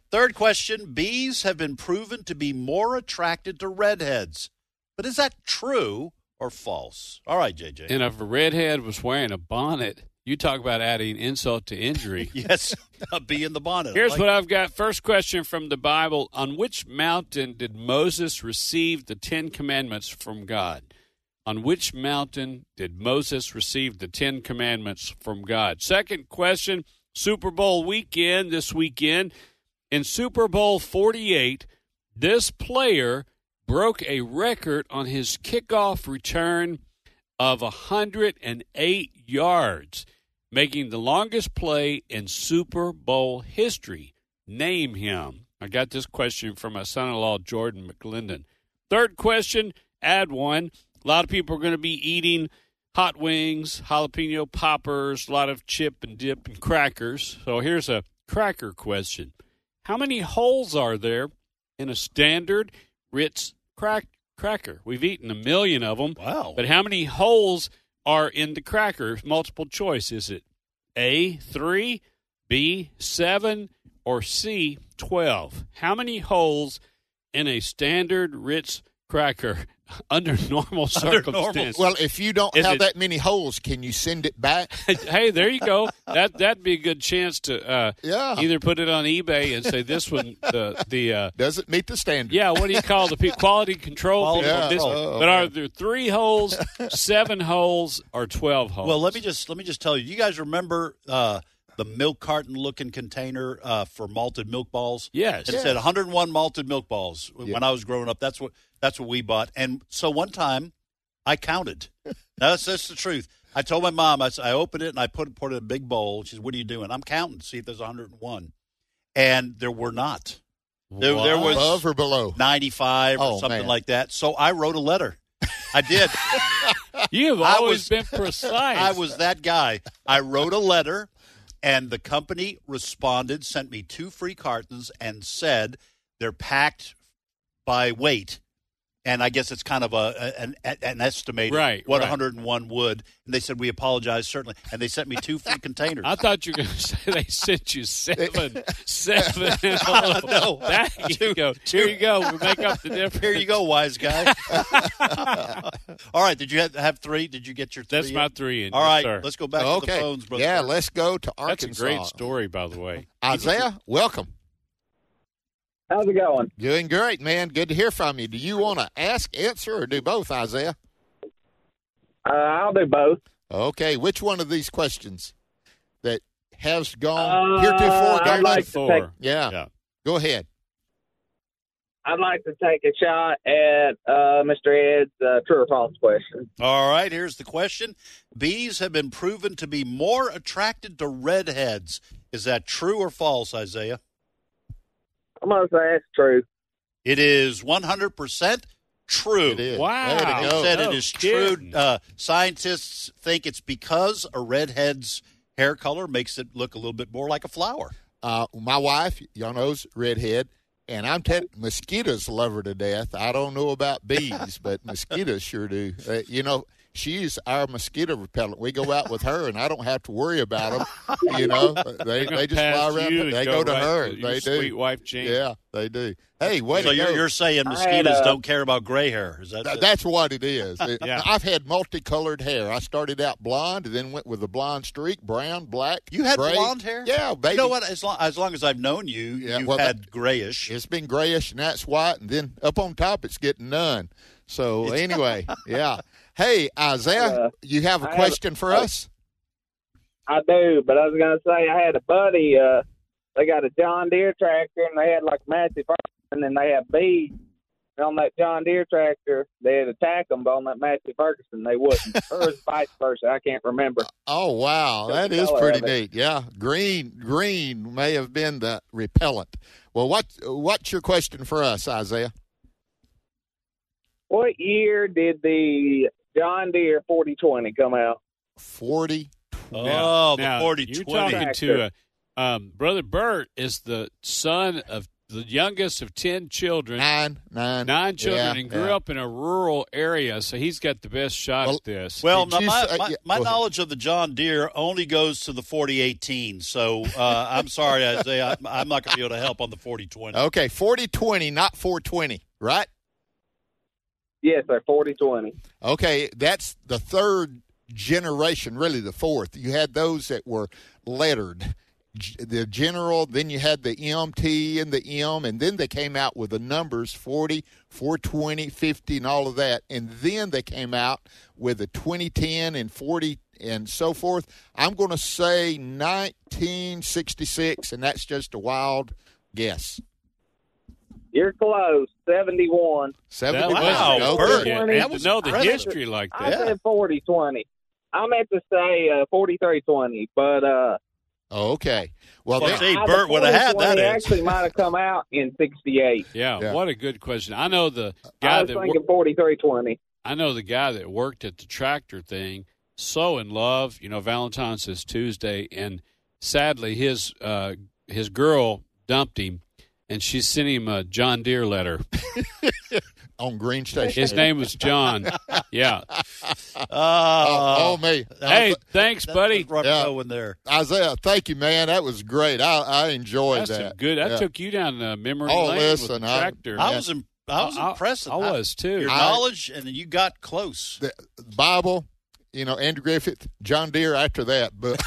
Third question, bees have been proven to be more attracted to redheads. But is that true or false? All right, J J. And if a redhead was wearing a bonnet, you talk about adding insult to injury. Yes, a bee in the bonnet. Here's like what that. I've got. First question from the Bible. On which mountain did Moses receive the Ten Commandments from God? On which mountain did Moses receive the Ten Commandments from God? Second question, Super Bowl weekend this weekend. In Super Bowl forty-eight, this player broke a record on his kickoff return of one hundred eight yards, making the longest play in Super Bowl history. Name him. I got this question from my son-in-law, Jordan McLendon. Third question, add one. A lot of people are going to be eating hot wings, jalapeno poppers, a lot of chip and dip and crackers. So here's a cracker question. How many holes are there in a standard Ritz crack- cracker? We've eaten a million of them. Wow. But how many holes are in the cracker? Multiple choice, is it A, three, B, seven, or C, twelve? How many holes in a standard Ritz cracker? cracker under normal circumstances. Well, if you don't Is have it, that many holes, can you send it back? Hey, there you go. That, that'd be a good chance to uh, yeah. either put it on eBay and say this one the, the uh, doesn't meet the standard. Yeah, what do you call the pe- quality control? Quality yeah. this oh, but are there three holes, seven holes, or twelve holes? Well, let me just let me just tell you. You guys remember uh, the milk carton looking container uh, for malted milk balls? Yes, it yes. said one hundred one malted milk balls. Yeah. When I was growing up, that's what. That's what we bought. And so one time I counted. Now, that's, that's the truth. I told my mom, I, I opened it and I put, put it in a big bowl. She said, what are you doing? I'm counting to see if there's one hundred one. And there were not. There, there was above or below? ninety-five or oh, something man. like that. So I wrote a letter. I did. You've always was, been precise. I was that guy. I wrote a letter, and the company responded, sent me two free cartons, and said they're packed by weight. And I guess it's kind of a an, an estimated right, what right. one hundred one would. And they said, we apologize, certainly. And they sent me two free containers. I thought you were going to say they sent you seven. seven. Oh, no. That, here two, you go. Two. Here you go. We make up the difference. Here you go, wise guy. All right. Did you have, have three? Did you get your three? That's in? my three. In. All right. Yes, let's go back okay. to the phones, brother. Yeah, let's go to Arkansas. That's a great story, by the way. Isaiah, welcome. How's it going? Doing great, man. Good to hear from you. Do you want to ask, answer, or do both, Isaiah? Uh, I'll do both. Okay. Which one of these questions that has gone uh, heretofore? I'd like to take, yeah. yeah. Go ahead. I'd like to take a shot at uh, Mister Ed's uh, true or false question. All right. Here's the question. Bees have been proven to be more attracted to redheads. Is that true or false, Isaiah? I'm going to say that's true. It is one hundred percent true. It is. Wow. It said no, it is kidding. true. Uh, scientists think it's because a redhead's hair color makes it look a little bit more like a flower. Uh, my wife, y'all knows, redhead, and I'm telling mosquitoes love her to death. I don't know about bees, but mosquitoes sure do. Uh, you know, she's our mosquito repellent. We go out with her, and I don't have to worry about them. You know, they they just fly around. They go, go to right her. To they do. Sweet wife, Jane. Yeah, they do. Hey, wait. So you're, you're saying mosquitoes had, uh, don't care about gray hair? Is that th- that's what it is? It, yeah. I've had multicolored hair. I started out blonde, and then went with a blonde streak, brown, black. You had gray. blonde hair? Yeah, baby. You know what? As long as, long as I've known you, yeah, you've well, had that, grayish. It's been grayish, and that's white, and then up on top, it's getting none. So anyway, yeah. Hey, Isaiah, uh, you have a I question have, for us? I do, but I was going to say I had a buddy. Uh, they got a John Deere tractor, and they had like massive Ferguson, and they had bees. And on that John Deere tractor, they'd attack them, but on that massive Ferguson, they wouldn't. Or vice versa. I can't remember. Oh, wow. Just that is pretty neat. Yeah. Green green may have been the repellent. Well, what what's your question for us, Isaiah? What year did the John Deere forty twenty come out? forty twenty Oh, now, the forty twenty. You're talking to uh, um, Brother Bert is the son of the youngest of ten children. Nine. Nine. Nine children yeah, and grew yeah. up in a rural area, so he's got the best shot well, at this. Well, my, my, my, my knowledge of the John Deere only goes to the forty eighteen, so uh, I'm sorry, Isaiah. I'm, I'm not going to be able to help on the forty twenty. Okay, forty twenty, not four twenty, right? Yes, sir, forty twenty. Okay, that's the third generation, really the fourth. You had those that were lettered, the general, then you had the M T and the M, and then they came out with the numbers forty, four twenty, fifty, and all of that. And then they came out with the twenty ten and forty and so forth. I'm going to say nineteen sixty-six, and that's just a wild guess. You're close. Seventy-one. Seventy-one. Wow, Bert. Yeah, I have to know the history like that. I said forty twenty. I meant to say uh, forty-three twenty, but uh. Oh, okay. Well, well see, Bert would have had that. It actually might have come out in sixty-eight. Yeah, yeah. What a good question. I know the guy I was that thinking wor- forty-three twenty. I know the guy that worked at the tractor thing. So in love, you know. Valentine's is Tuesday, and sadly, his uh, his girl dumped him. And she sent him a John Deere letter. On Green Station. His name was John. Yeah. Uh, oh, oh, me. Hey, was, thanks, buddy. Yeah. There. Isaiah, thank you, man. That was great. I, I enjoyed that's that. That's good. That yeah. took you down the memory oh, lane listen, with the tractor. I, I was impressed. I was I, impressed. I, I was too. Your I, knowledge, and then you got close. The Bible, you know, Andy Griffith, John Deere. After that, but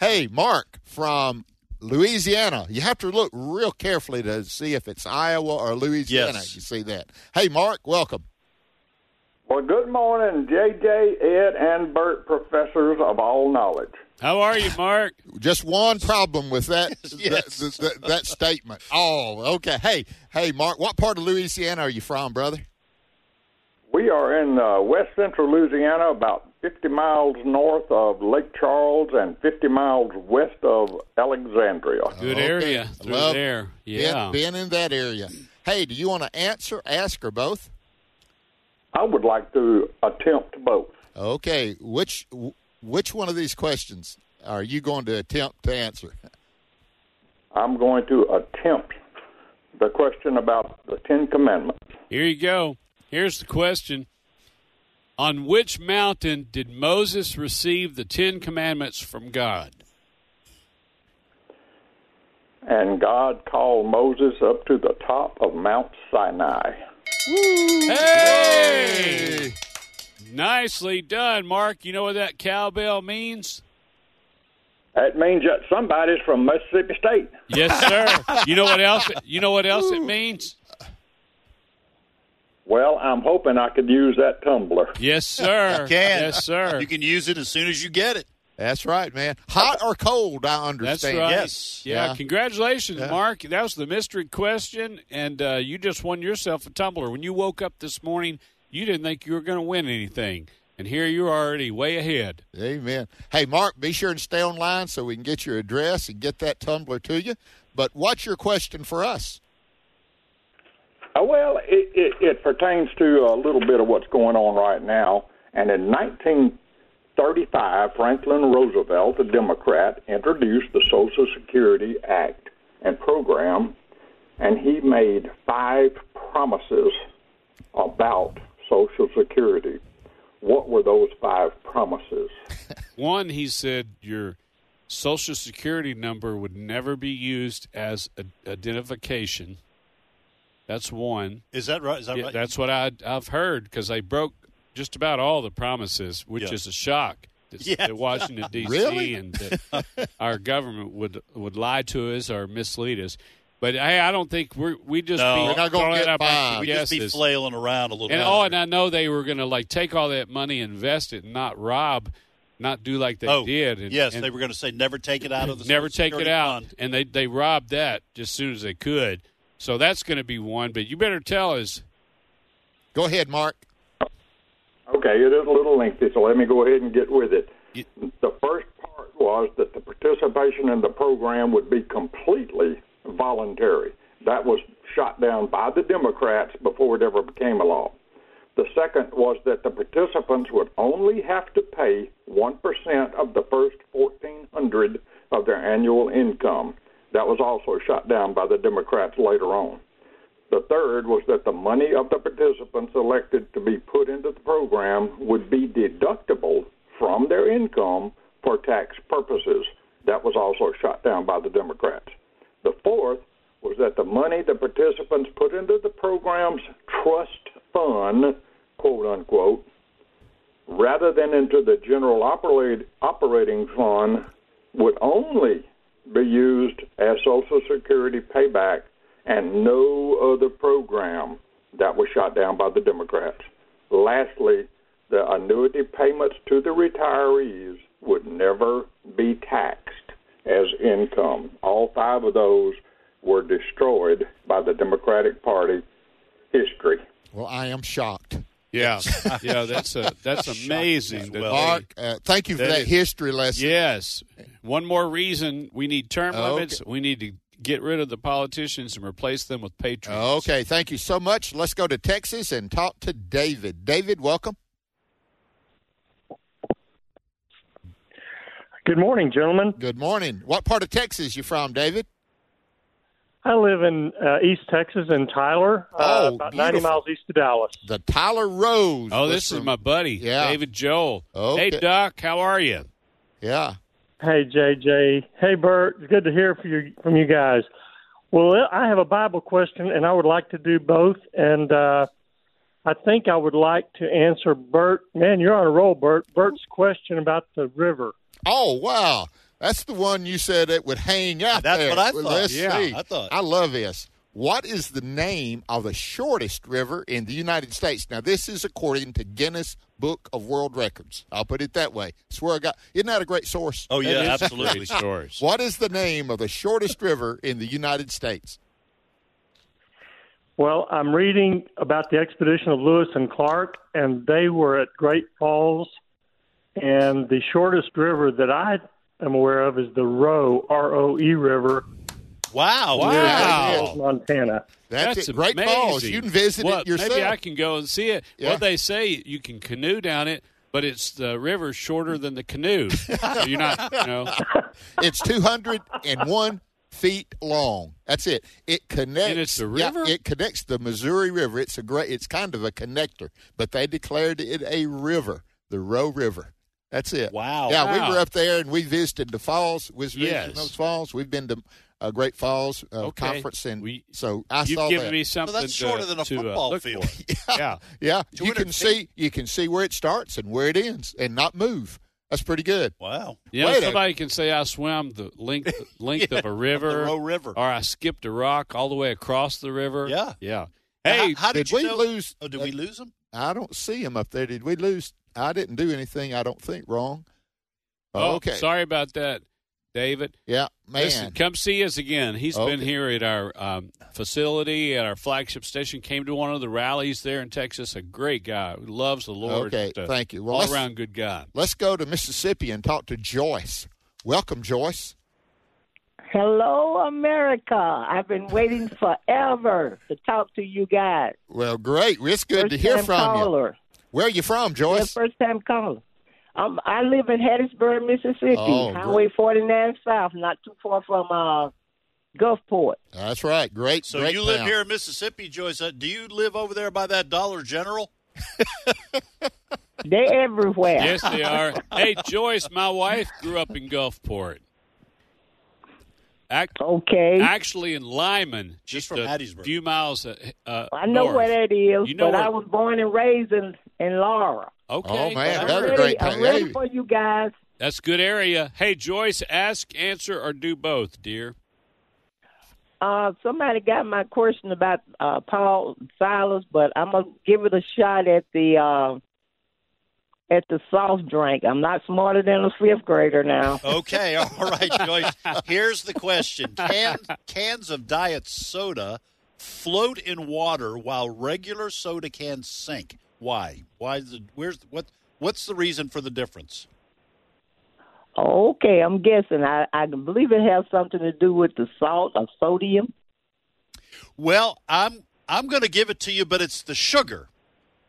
hey, Mark from Louisiana. You have to look real carefully to see if it's Iowa or Louisiana. Yes. You see that? Hey, Mark, welcome. Well, good morning, J J, Ed, and Bert, professors of all knowledge. How are you, Mark? Just one problem with that yes. that, that, that, that statement. Oh, okay. Hey, hey, Mark, what part of Louisiana are you from, brother? We are in uh, west central Louisiana, about fifty miles north of Lake Charles and fifty miles west of Alexandria. Good okay. area through Love there. Yeah, been, been in that area. Hey, do you want to answer, ask, or both? I would like to attempt both. Okay, which which one of these questions are you going to attempt to answer? I'm going to attempt the question about the Ten Commandments. Here you go. Here's the question. On which mountain did Moses receive the Ten Commandments from God? And God called Moses up to the top of Mount Sinai. Woo. Hey! Yay. Nicely done, Mark. You know what that cowbell means? That means that somebody's from Mississippi State. Yes, sir. You know what else? You know what else Ooh. It means? Well, I'm hoping I could use that tumbler. Yes, sir. You can. Yes, sir. You can use it as soon as you get it. That's right, man. Hot or cold, I understand. That's right. Yes. Yeah. yeah. Congratulations, yeah. Mark. That was the mystery question, and uh, you just won yourself a tumbler. When you woke up this morning, you didn't think you were going to win anything, and here you're already way ahead. Amen. Hey, Mark, be sure and stay online so we can get your address and get that tumbler to you. But what's your question for us? Uh, well, it, it, it pertains to a little bit of what's going on right now, and in nineteen thirty-five, Franklin Roosevelt, a Democrat, introduced the Social Security Act and program, and he made five promises about Social Security. What were those five promises? One, he said your Social Security number would never be used as identification. That's one. Is that right? Is that yeah, right? That's what I, I've heard, because they broke just about all the promises, which yeah. is a shock that, yes. that Washington, D C really? And that our government would would lie to us or mislead us. But, hey, I don't think we're, we just no, be we're not going to get by. We just be flailing around a little bit. Oh, and I know they were going to, like, take all that money, invest it, and not rob, not do like they oh, did. And, yes, and they were going to say never take it out of the Never take it out. Fund. And they, they robbed that just as soon as they could. So that's going to be one. But you better tell us. Go ahead, Mark. Okay, it is a little lengthy, so let me go ahead and get with it. The first part was that the participation in the program would be completely voluntary. That was shot down by the Democrats before it ever became a law. The second was that the participants would only have to pay one percent of the first fourteen hundred dollars of their annual income. That was also shot down by the Democrats later on. The third was that the money of the participants elected to be put into the program would be deductible from their income for tax purposes. That was also shot down by the Democrats. The fourth was that the money the participants put into the program's trust fund, quote unquote, rather than into the general operating fund, would only be used as Social Security payback and no other program. That was shot down by the Democrats. Lastly, the annuity payments to the retirees would never be taxed as income. All five of those were destroyed by the Democratic Party history. Well, I am shocked. Yeah, yeah, that's a, that's amazing. That well, Mark, uh, thank you for that, that history lesson. Yes. One more reason we need term okay. limits. We need to get rid of the politicians and replace them with patriots. Okay, thank you so much. Let's go to Texas and talk to David. David, welcome. Good morning, gentlemen. Good morning. What part of Texas you from, David? I live in uh, East Texas in Tyler, oh, uh, about beautiful. ninety miles east of Dallas. The Tyler Rose. Oh, this from, is my buddy, yeah. David Joel. Okay. Hey, Doc, how are you? Yeah. Hey, J J. Hey, Bert. Good to hear from you, from you guys. Well, I have a Bible question, and I would like to do both. And uh, I think I would like to answer Bert. Man, you're on a roll, Bert. Bert's question about the river. Oh, wow. That's the one you said it would hang out That's there. That's what I thought. Well, let's yeah, see. I thought. I love this. What is the name of the shortest river in the United States? Now, this is according to Guinness Book of World Records. I'll put it that way. Swear I got. Isn't that a great source? Oh, yeah, absolutely. Source. What is the name of the shortest river in the United States? Well, I'm reading about the expedition of Lewis and Clark, and they were at Great Falls, and the shortest river that I am aware of is the Roe, R O E River. Wow! Wow! Montana. That's, That's it. Great amazing. Falls. You can visit well, it yourself. Maybe I can go and see it. Yeah. Well, they say you can canoe down it, but it's the river shorter than the canoe. So you're not, you know. It's two hundred and one feet long. That's it. It connects. And it's the river. Yeah, it connects the Missouri River. It's a great. It's kind of a connector, but they declared it a river, the Roe River. That's it. Wow! Yeah, wow. We were up there and we visited the falls. We visited yes. those falls. We've been to. Uh, Great Falls uh, okay. conference, and we, so I you've saw given that. Me something so that's shorter to, than a to, football uh, field. yeah, yeah. yeah. You can see you can see where it starts and where it ends, and not move. That's pretty good. Wow. Yeah, you know, somebody to... can say I swam the length length yeah, of a river, the river, or I skipped a rock all the way across the river. Yeah, yeah. Hey, how, how did, did we know? lose? Oh, did uh, we lose them? I don't see them up there. Did we lose? I didn't do anything. I don't think wrong. Oh, okay. Sorry about that. David. Yeah, man. Listen, come see us again. He's okay. been here at our um, facility, at our flagship station, came to one of the rallies there in Texas. A great guy who loves the Lord. Okay, just, uh, thank you. Well, all-around good guy. Let's go to Mississippi and talk to Joyce. Welcome, Joyce. Hello, America. I've been waiting forever to talk to you guys. Well, great. It's good first to hear from caller. you. Where are you from, Joyce? Yeah, first-time caller. Um, I live in Hattiesburg, Mississippi, oh, Highway great. forty-nine South, not too far from uh, Gulfport. That's right. Great, So great you town. live here in Mississippi, Joyce. Uh, do you live over there by that Dollar General? They're everywhere. Yes, they are. Hey, Joyce, my wife grew up in Gulfport. Act- okay. Actually in Lyman, just from a Hattiesburg. few miles uh, uh, I know north. where that is, you know but where- I was born and raised in, in Laura. Okay. Oh, man, that's a great time. I'm ready for you guys. That's a good area. Hey, Joyce, ask, answer, or do both, dear. Uh, somebody got my question about uh, Paul and Silas, but I'm going to give it a shot at the uh, at the soft drink. I'm not smarter than a fifth grader now. Okay, all right, Joyce. Here's the question. Can, cans of diet soda float in water while regular soda cans sink? Why? Why is it, where's what? What's the reason for the difference? Okay, I'm guessing. I, I believe it has something to do with the salt or sodium. Well, I'm I'm going to give it to you, but it's the sugar.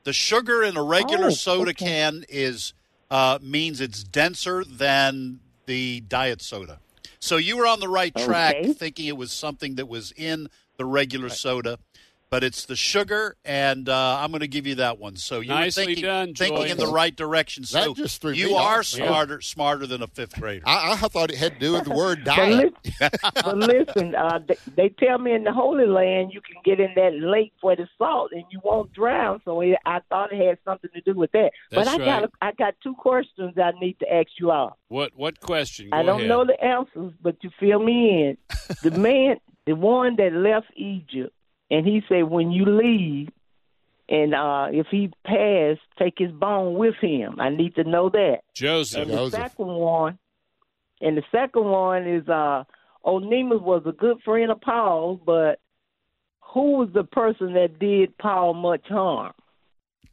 The sugar in a regular oh, soda okay. can is uh, means it's denser than the diet soda. So you were on the right track, okay. thinking it was something that was in the regular right. soda. But it's the sugar, and uh, I'm going to give you that one. So you're Nicely thinking, done, thinking in the right direction. So you are off. smarter yeah. smarter than a fifth grader. I, I thought it had to do with the word diet. But listen, but listen uh, they, they tell me in the Holy Land you can get in that lake for the salt, and you won't drown. So it, I thought it had something to do with that. That's but I, right. got a, I got two questions I need to ask you all. What What question? Go I don't ahead. know the answers, but you fill me in. The man, the one that left Egypt, and he said, when you leave, and uh, if he passed, take his bone with him. I need to know that. Joseph. And the Joseph. second one, and the second one is, uh, Onesimus was a good friend of Paul, but who was the person that did Paul much harm?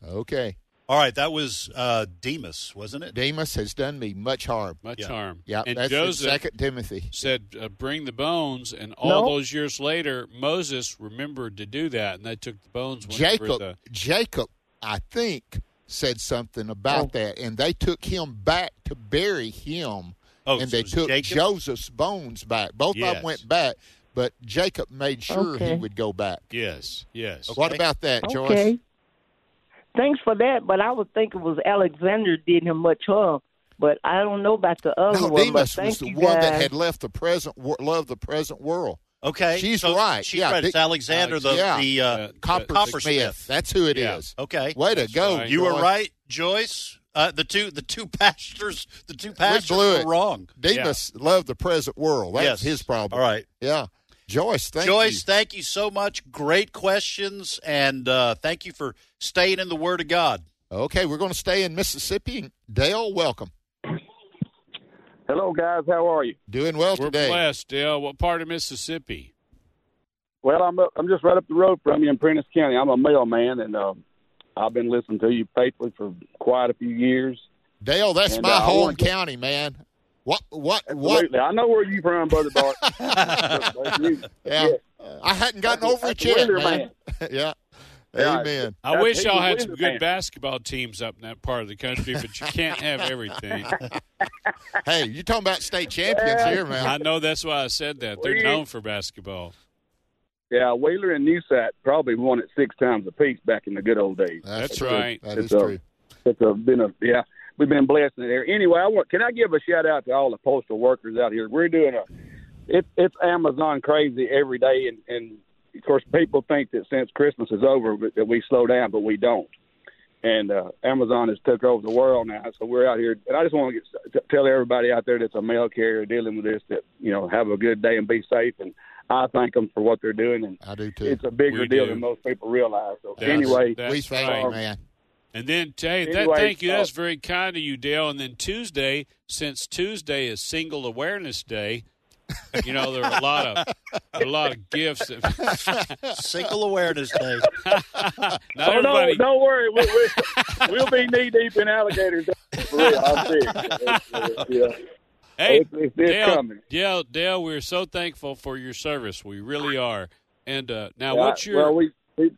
Okay. All right, that was uh, Demas, wasn't it? Demas has done me much harm. Much yeah. harm. Yeah, and that's Joseph in Second Timothy. Said, uh, bring the bones, and all no. those years later, Moses remembered to do that, and they took the bones. Jacob, the... Jacob, I think, said something about oh. that, and they took him back to bury him, oh, and so they took Jacob? Joseph's bones back. Both yes. of them went back, but Jacob made sure okay. he would go back. Yes, yes. Okay. What about that, Joyce? Okay. Thanks for that, but I would think it was Alexander did him much harm, but I don't know about the other no, one. No, Demas was the one guys. that had left the present, loved the present world. Okay. She's so right. She's yeah, right. It's Alexander, the, yeah. the uh, uh, coppersmith. coppersmith. That's who it yeah. is. Okay. Way to That's go. Right. You Joyce. were right, Joyce. Uh, the two the two pastors the two pastors we were it. wrong. Demas yeah. loved the present world. That's yes. his problem. All right. Yeah. Joyce, thank Joyce, you. Joyce, thank you so much. Great questions, and uh, thank you for staying in the Word of God. Okay, we're going to stay in Mississippi. Dale, welcome. Hello, guys. How are you? Doing well we're today. We're blessed, Dale. What part of Mississippi? Well, I'm up, I'm just right up the road from you in Prentice County. I'm a mailman, and uh, I've been listening to you faithfully for quite a few years. Dale, that's and, my uh, home to... county, man. What? What? Absolutely. What? I know where you're from, Brother Bart. yeah. yeah. I hadn't gotten that's, over it yet, man. man. yeah. Amen. Right. I that's wish y'all had some good man. basketball teams up in that part of the country, but you can't have everything. Hey, you're talking about state champions yeah. here, man. I know, that's why I said that. They're known for basketball. Yeah, Wheeler and Newsat probably won it six times apiece back in the good old days. That's, that's right. True. That it's is a, true. It's a, been a, yeah, we've been blessed in there. Anyway, I want, can I give a shout-out to all the postal workers out here? We're doing a it, – it's Amazon crazy every day, and, and – of course, people think that since Christmas is over that we slow down, but we don't. And uh, Amazon has took over the world now, so we're out here. And I just want to, get, to tell everybody out there that's a mail carrier dealing with this that, you know, have a good day and be safe. And I thank them for what they're doing. And I do, too. It's a bigger we deal do. than most people realize. So that's, anyway. That's we thank right. you, man. And then, hey, that, anyway, thank you. Uh, that's very kind of you, Dale. And then Tuesday, since Tuesday is Single Awareness Day, you know, there are a lot of a lot of gifts. Single Awareness Day. Not oh, everybody. Don't, don't worry, we'll, we'll be knee deep in alligators. For real, I'll see. It's, it's, yeah. Hey, it's, it's Dale, Dale, Dale, we're so thankful for your service. We really are. And uh, now, yeah, what's your? Well, we, we,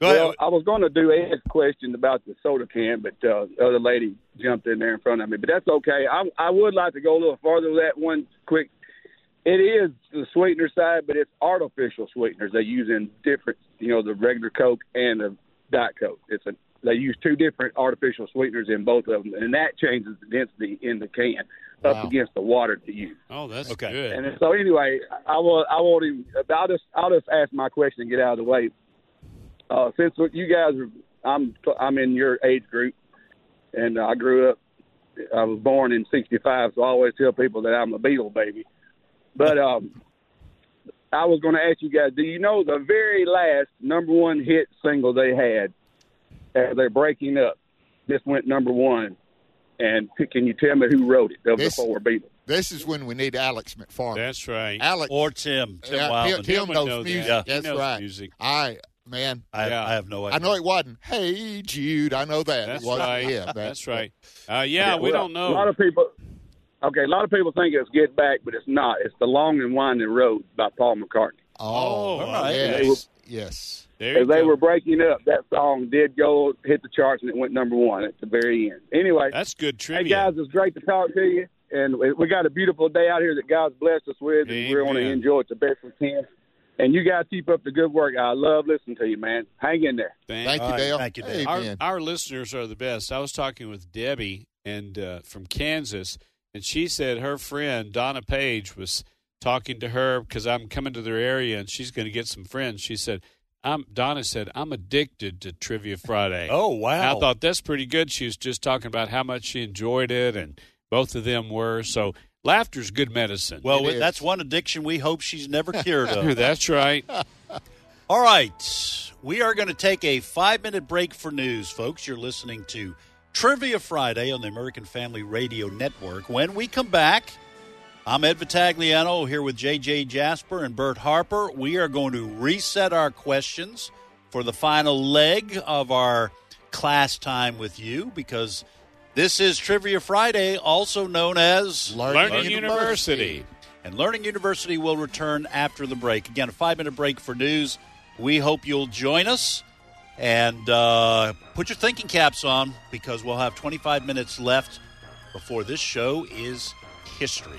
Go well ahead. I was going to do Ed's question about the soda can, but uh, the other lady jumped in there in front of me. But that's okay. I, I would like to go a little farther with that one quick. It is the sweetener side, but it's artificial sweeteners. They use in different, you know, the regular Coke and the Diet Coke. It's a, they use two different artificial sweeteners in both of them, and that changes the density in the can wow. up against the water to use. Oh, that's okay. good. And so anyway, I will. I will. I'll just. I'll just ask my question and get out of the way. Uh, since you guys are, I'm I'm in your age group, and I grew up, I was born in sixty-five, so I always tell people that I'm a Beatle baby. But um, I was going to ask you guys, do you know the very last number one hit single they had as they're breaking up? This went number one, and can you tell me who wrote it? Of the four Beatles. This is when we need Alex McFarland. That's right. Alex or Tim. Tim, uh, Tim, Tim knows, knows music. That. Yeah. That's knows right. Music. I. Man, I, yeah. I have no idea. I know it wasn't. Hey, Jude, I know that. That's it wasn't. right. Yeah, that, that's right. Uh, yeah, okay, we well, don't know. A lot of people. Okay, a lot of people think it's Get Back, but it's not. It's The Long and Winding Road by Paul McCartney. Oh, oh right. yes, they were, yes. There as they go. were breaking up, that song did go hit the charts, and it went number one at the very end. Anyway, that's good trivia. Hey guys, it's great to talk to you, and we got a beautiful day out here that God's blessed us with, Amen. and we're going to enjoy it the best we can. And you guys keep up the good work. I love listening to you, man. Hang in there. Thank, thank you, right. Dale. Thank you, Dale. Our, our listeners are the best. I was talking with Debbie and uh, from Kansas, and she said her friend, Donna Page, was talking to her because I'm coming to their area, and she's going to get some friends. She said, I'm, Donna said, I'm addicted to Trivia Friday. Oh, wow. And I thought that's pretty good. She was just talking about how much she enjoyed it, and both of them were. So laughter's good medicine. Well, that's one addiction we hope she's never cured of. That's right. All right. We are going to take a five-minute break for news, folks. You're listening to Trivia Friday on the American Family Radio Network. When we come back, I'm Ed Vitagliano here with J J. Jasper and Bert Harper. We are going to reset our questions for the final leg of our class time with you, because this is Trivia Friday, also known as Learning, Learning University. University. And Learning University will return after the break. Again, a five-minute break for news. We hope you'll join us. And uh, put your thinking caps on, because we'll have twenty-five minutes left before this show is history.